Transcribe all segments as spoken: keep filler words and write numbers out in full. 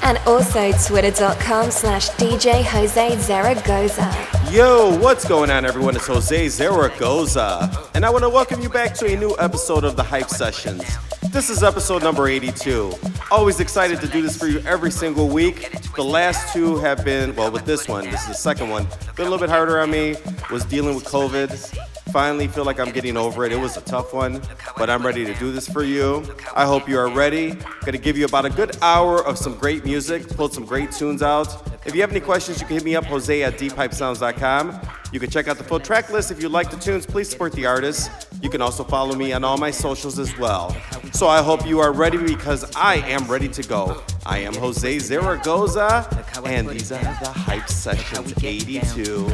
And also twitter.com slash DJ Jose Zaragoza. Yo, what's going on, everyone? It's Jose Zaragoza, and I want to welcome you back to a new episode of the Hype Sessions. This is episode number eighty-two. Always excited to do this for you every single week. The last two have been, well, with this one, this is the second one, been a little bit harder on me, was dealing with COVID. Finally feel like I'm getting over it. It was a tough one, but I'm ready to do this for you. I hope you are ready. Gonna give you about a good hour of some great music, pulled some great tunes out. If you have any questions, you can hit me up, Jose at Deep Pipe Sounds dot com. You can check out the full track list. If you like the tunes, please support the artists. You can also follow me on all my socials as well. So I hope you are ready, because I am ready to go. I am Jose Zaragoza, and these are the Hype Sessions eighty-two.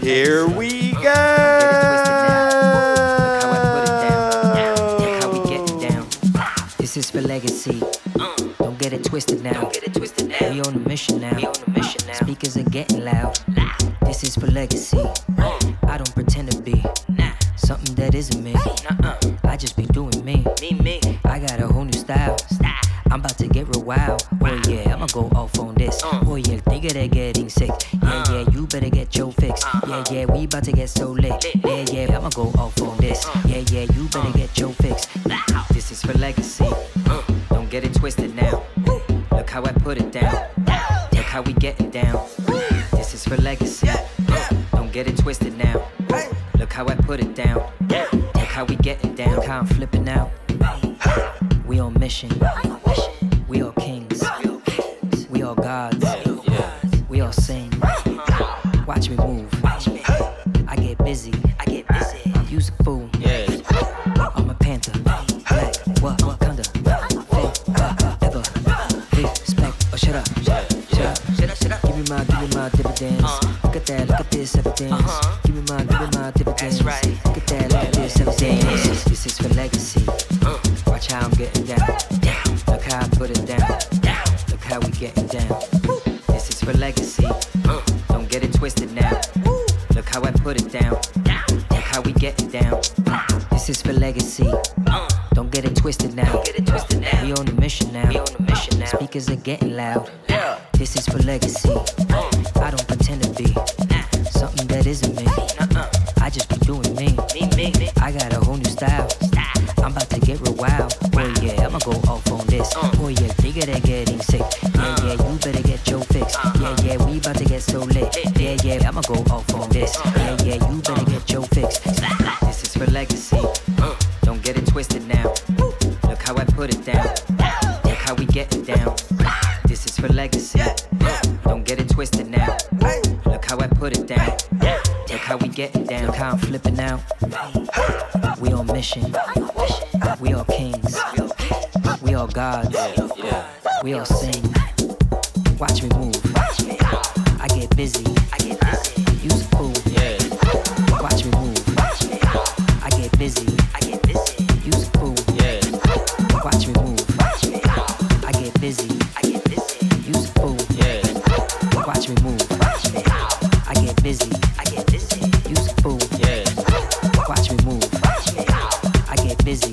Here we go! This is for legacy. Don't get it twisted now. We on a mission now. Speakers are getting loud. This is for legacy. I don't pretend to be something that isn't me. I just be doing me. I got a whole new style. I'm about to get real wild. Oh yeah, I'ma go off on this. Oh yeah, nigga, they're getting sick. Yeah, yeah, you better get your fix. Yeah, yeah, we about to get so lit. Yeah, yeah, I'ma go off on this. Yeah, yeah, you better get your fix. This is for legacy. Don't get it twisted now. Look how I put it down. Look how we getting down. This is for legacy. Don't get it twisted now. Look how I put it down. Look how we getting down. Look how I'm flipping out. We on mission. We all kings. We all gods. We all sing. Watch me move. I get busy. I get busy. Use a fool. I'm a panther. Black. What? Wakanda. Ever. Respect. Oh, shut up. Shut up. Shut up. Give me my, give me my dividends. Look at that. Look at this evidence. Give me my, give me my dividends. Look at that. Look at this evidence. This is for legacy. Watch how I'm getting down. Look how I put it down. Look how we getting down. This is for legacy. Don't get it twisted now. Look how I put it down. Look how we getting down. This is for legacy. Don't get it twisted now. We on a mission now. Speakers are getting loud. This is for legacy. I don't pretend to be something that isn't me. I just be doing me. I got a whole new style. I'm about to get real wild. Oh yeah, I'ma go off on this. Oh yeah, nigga, they're getting sick. Yeah, yeah, you better get your fix. Yeah, yeah, we about to get so lit. Yeah, yeah, I'ma go off on this. Yeah, yeah, you better get your fix. This is for legacy. Don't get it twisted now. Look how I put it down. Look how we getting down. This is for legacy. Don't get it twisted now. Look how I put it down. Look how we getting down. Look how I'm flipping out. We on mission. We all kings. We all gods. We all sing. Watch me move. I get busy. Use a fool. Watch me move. I get busy. Use a fool. Watch me move. I get busy. Use a fool. Watch me move. I get busy. Use a fool. Watch me move. I get busy.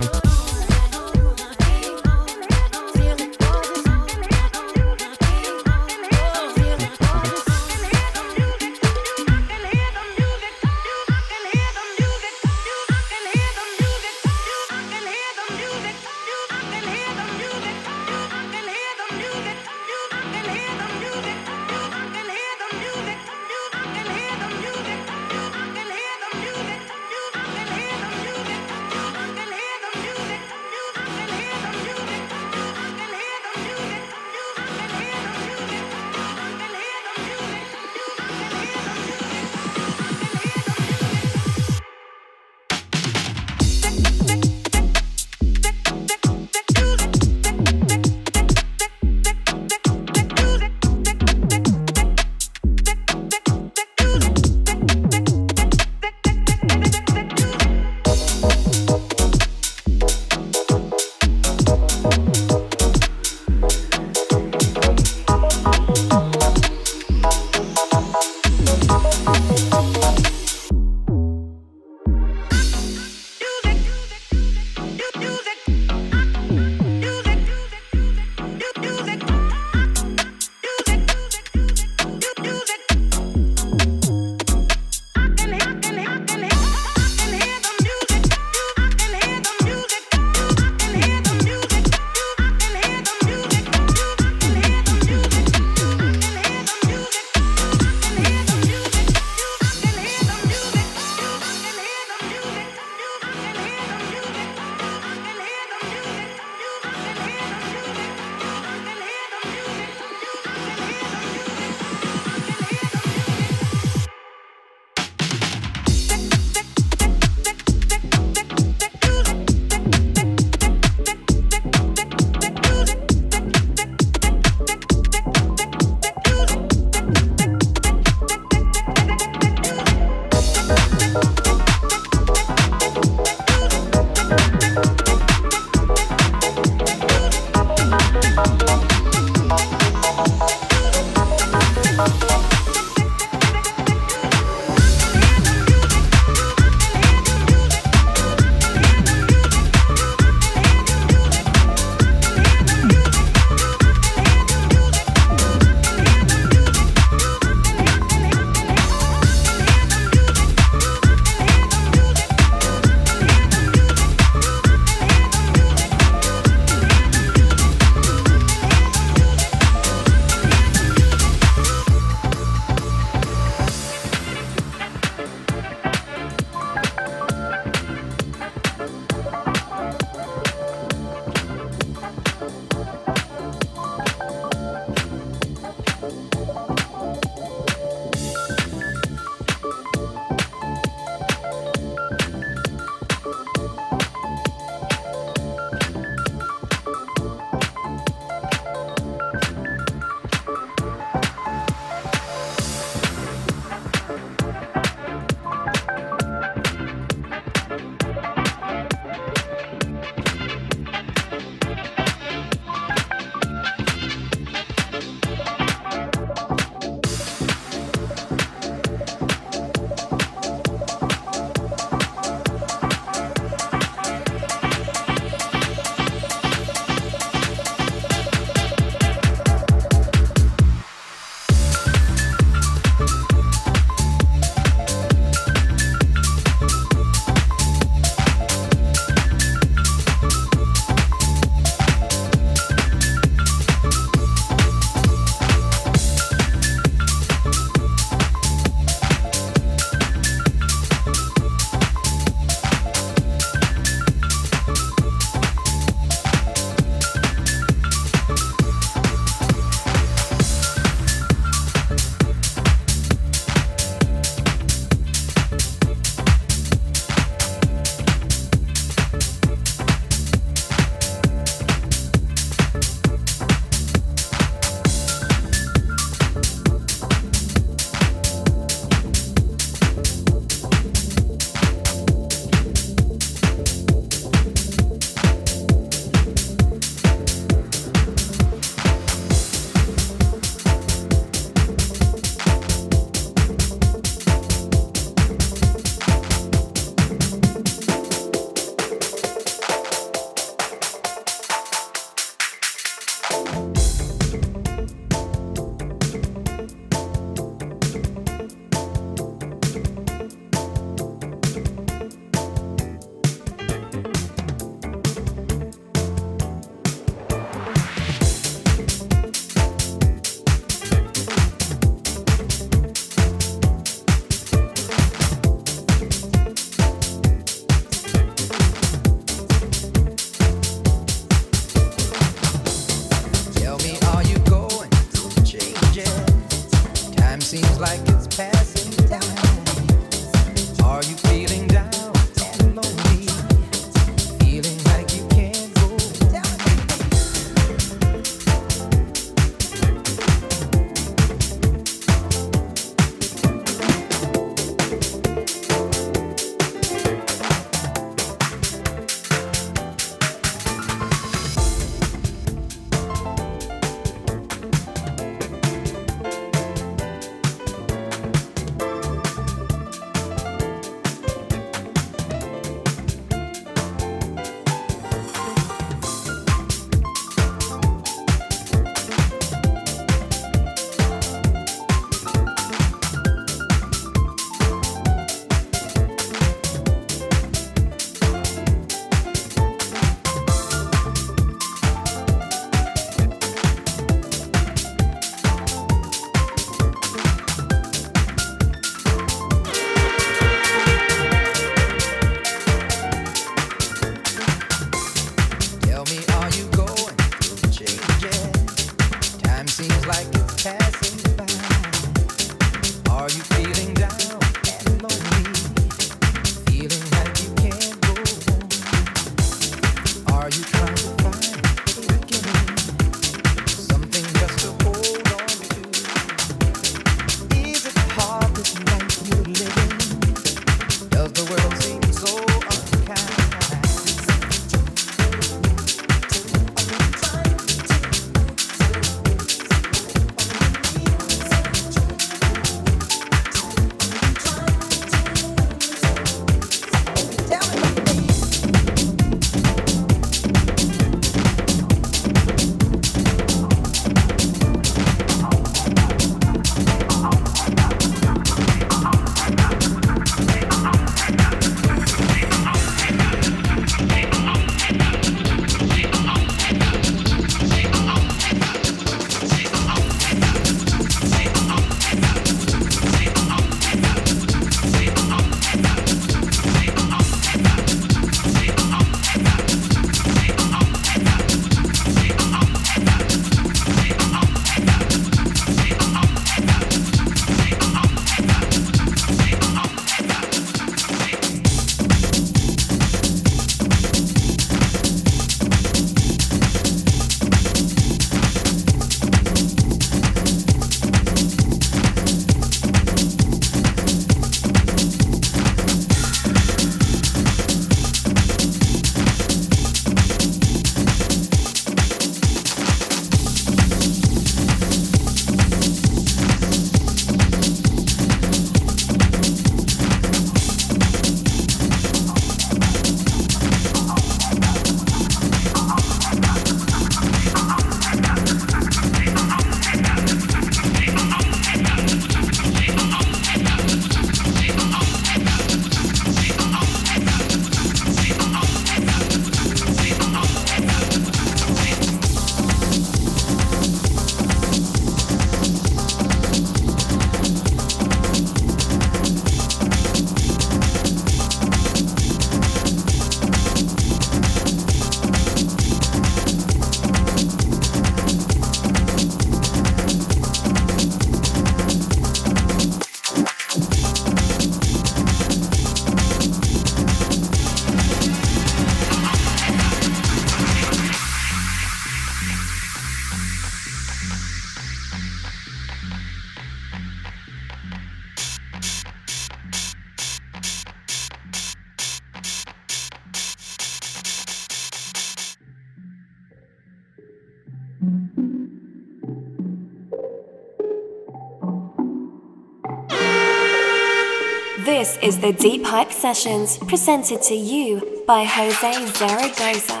This is the Deep Hype Sessions, presented to you by Jose Zaragoza.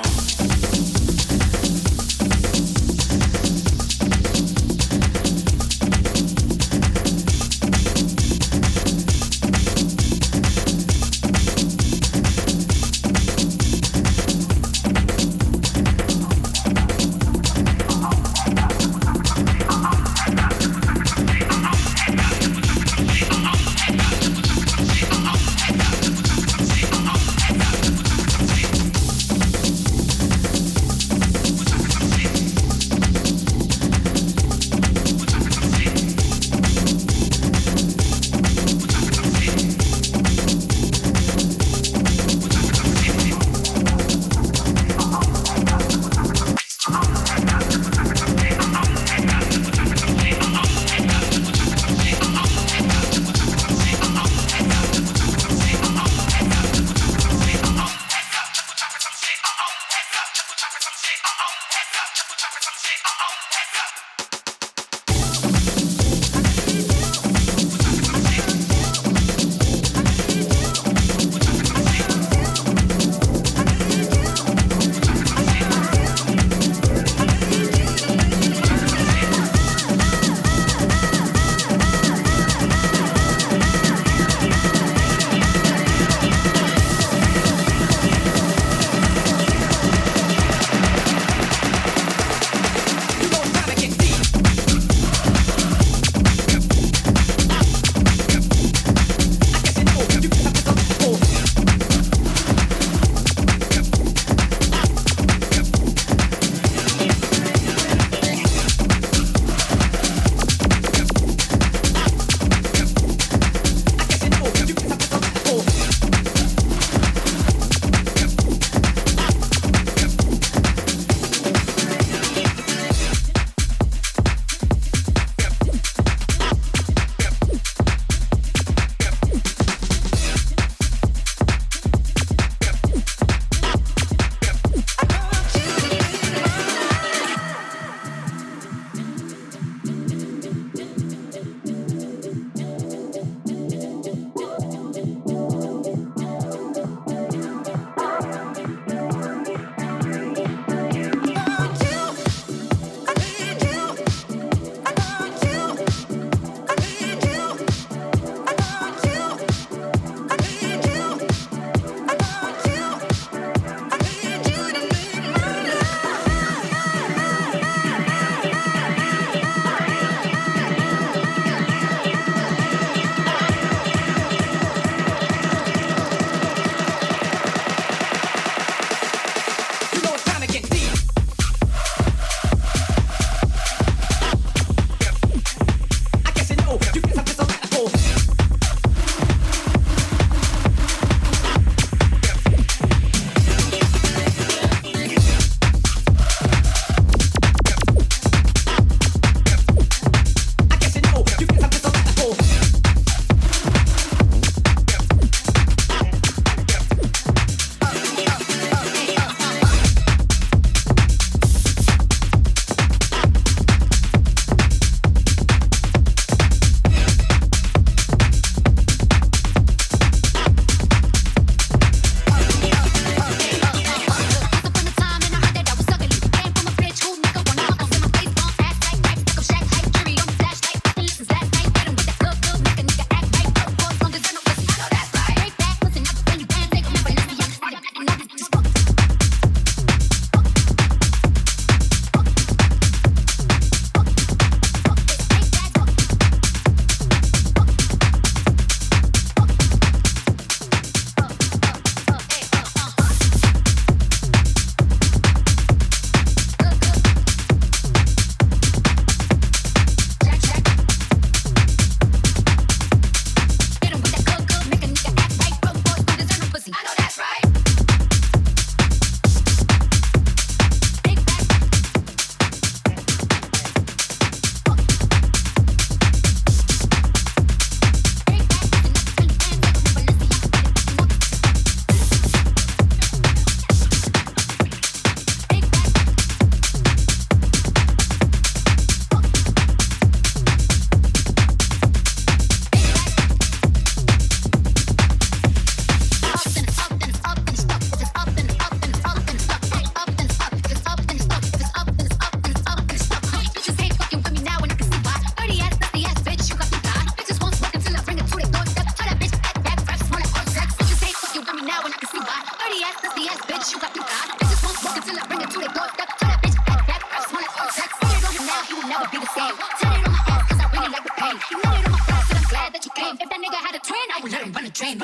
twin. I will let him run the train.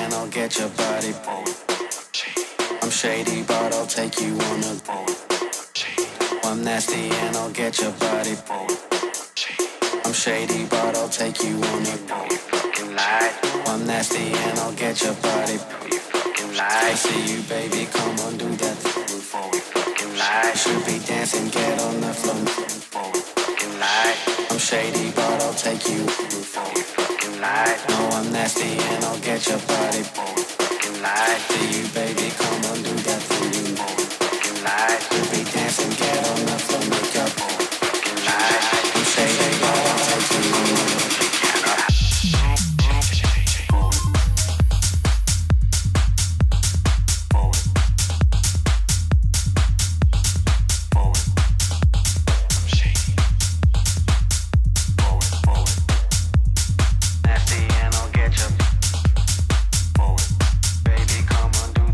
and I'll get your body. I'm shady, but I'll take you on a boat. I'm nasty, and I'll get your body. I'm shady, but I'll take you on a boat. I'm nasty, and I'll get your body. I see you, baby, come on, do that before we fucking lie. Should be dancing, get on the floor before we fucking lie. I'm shady, but I'll take you before we fucking lie. No, I'm nasty and I'll get your body before we fucking lie. See you, baby, come on, do that for you before we fucking lie. Should be dancing, get on the floor, make your before we fucking lie. I'm shady, but I'll take you before we fucking lie. Nasty and I'll get you. Forward. Baby, come on, do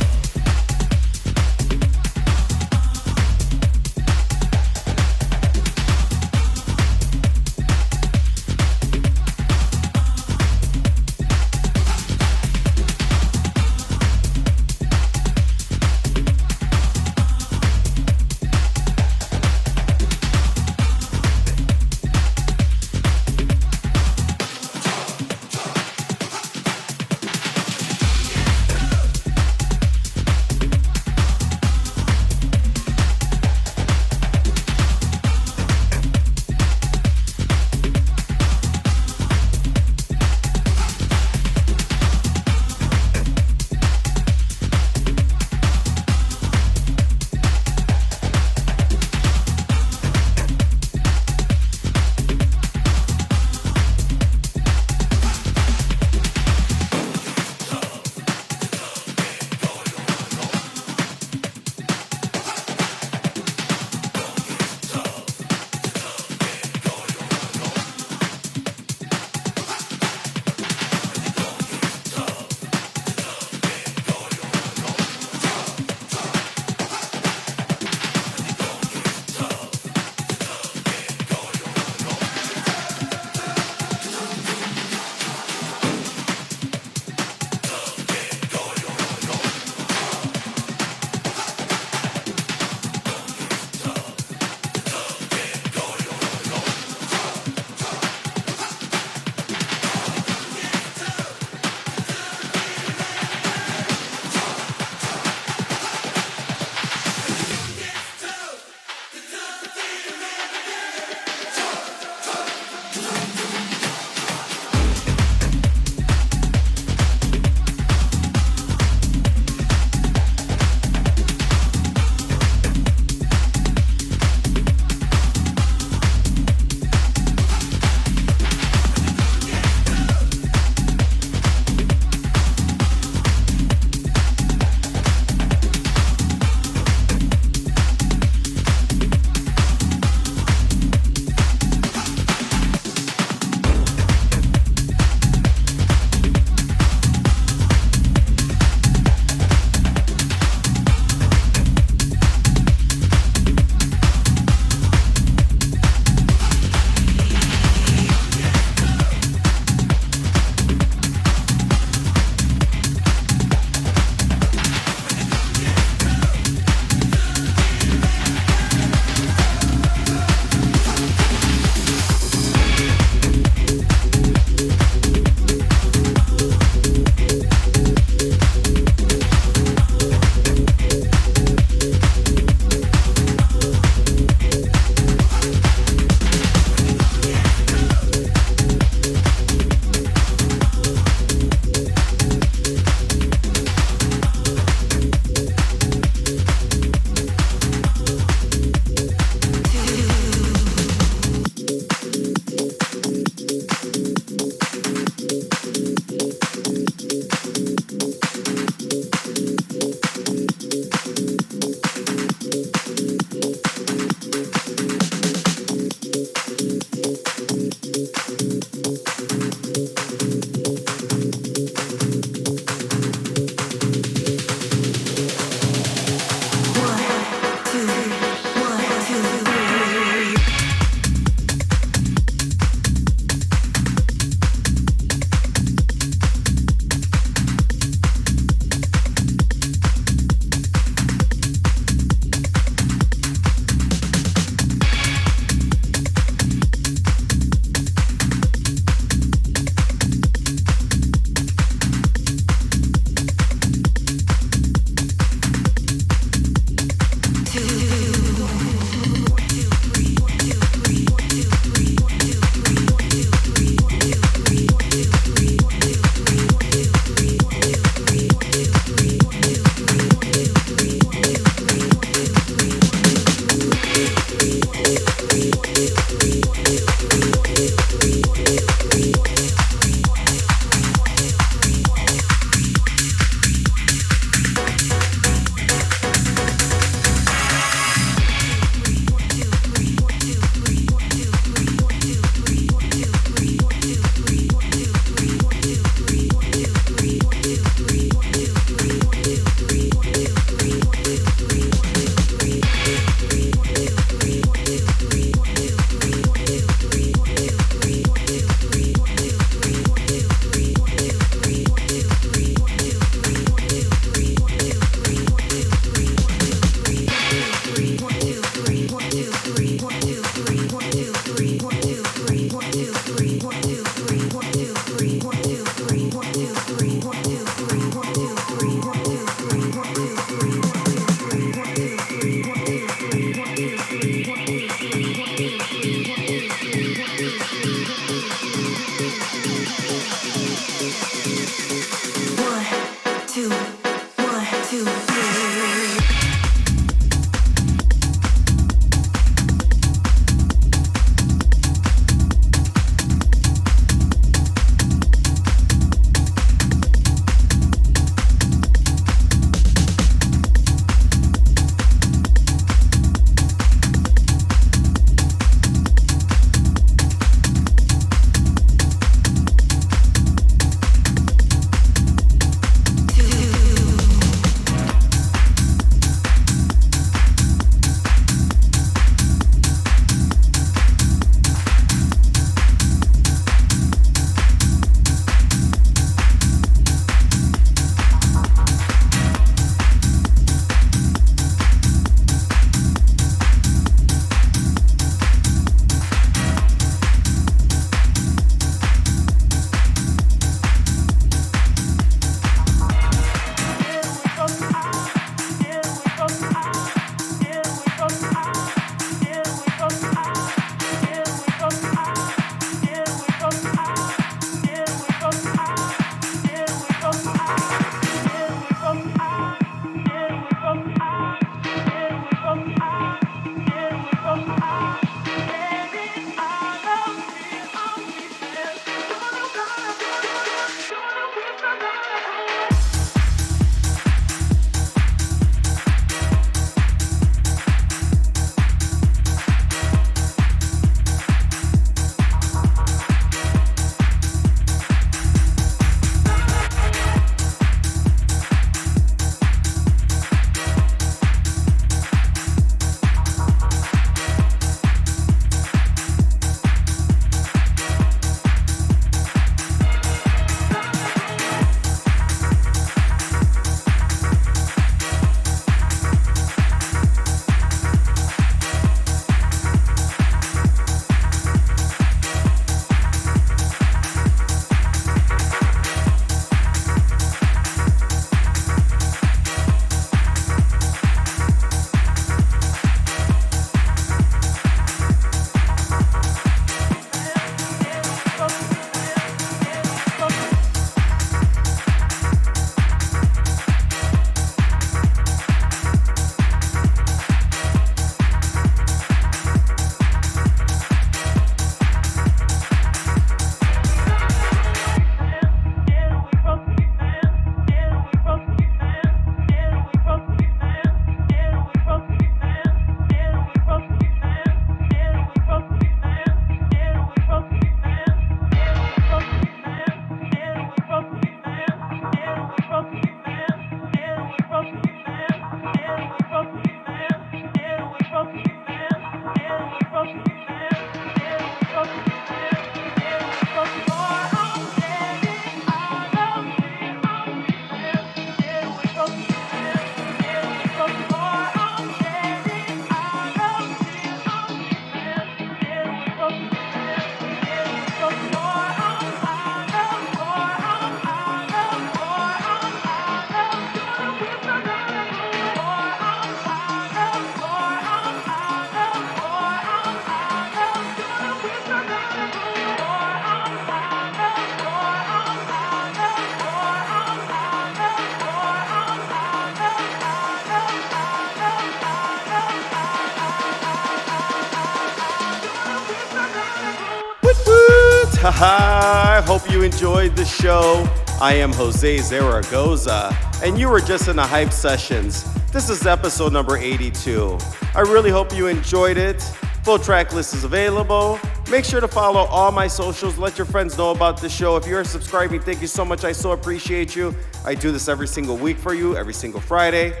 guys. I hope you enjoyed the show. I am Jose Zaragoza, and you were just in the Hype Sessions. This is episode number eighty-two. I really hope you enjoyed it. Full track list is available. Make sure to follow all my socials. Let your friends know about the show. If you're subscribing, thank you so much. I so appreciate you. I do this every single week for you, every single Friday.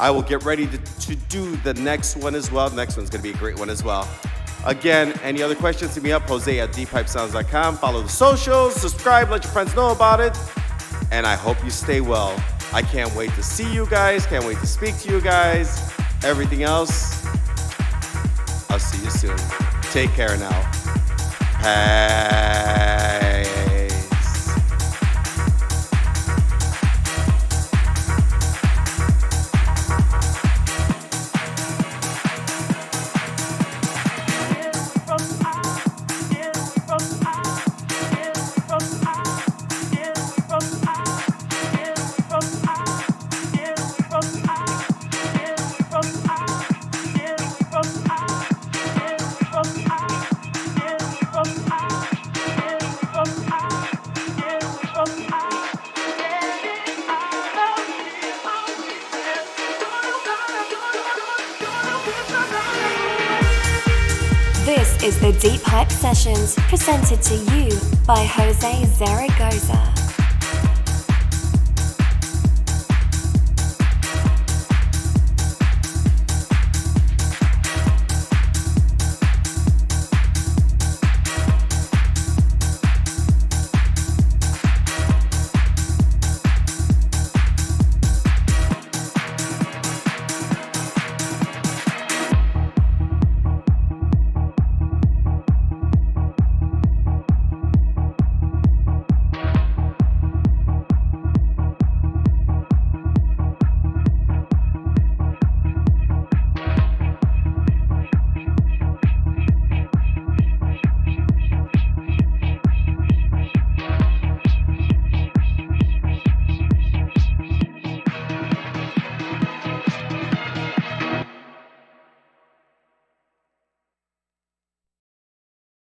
I will get ready to, to do the next one as well. The next one's going to be a great one as well. Again, any other questions, hit me up, Jose at Deep Pipe Sounds dot com. Follow the socials, subscribe, let your friends know about it, and I hope you stay well. I can't wait to see you guys. Can't wait to speak to you guys. Everything else, I'll see you soon. Take care now. Hey. This is the Deep Hype Sessions, presented to you by Jose Zaragoza.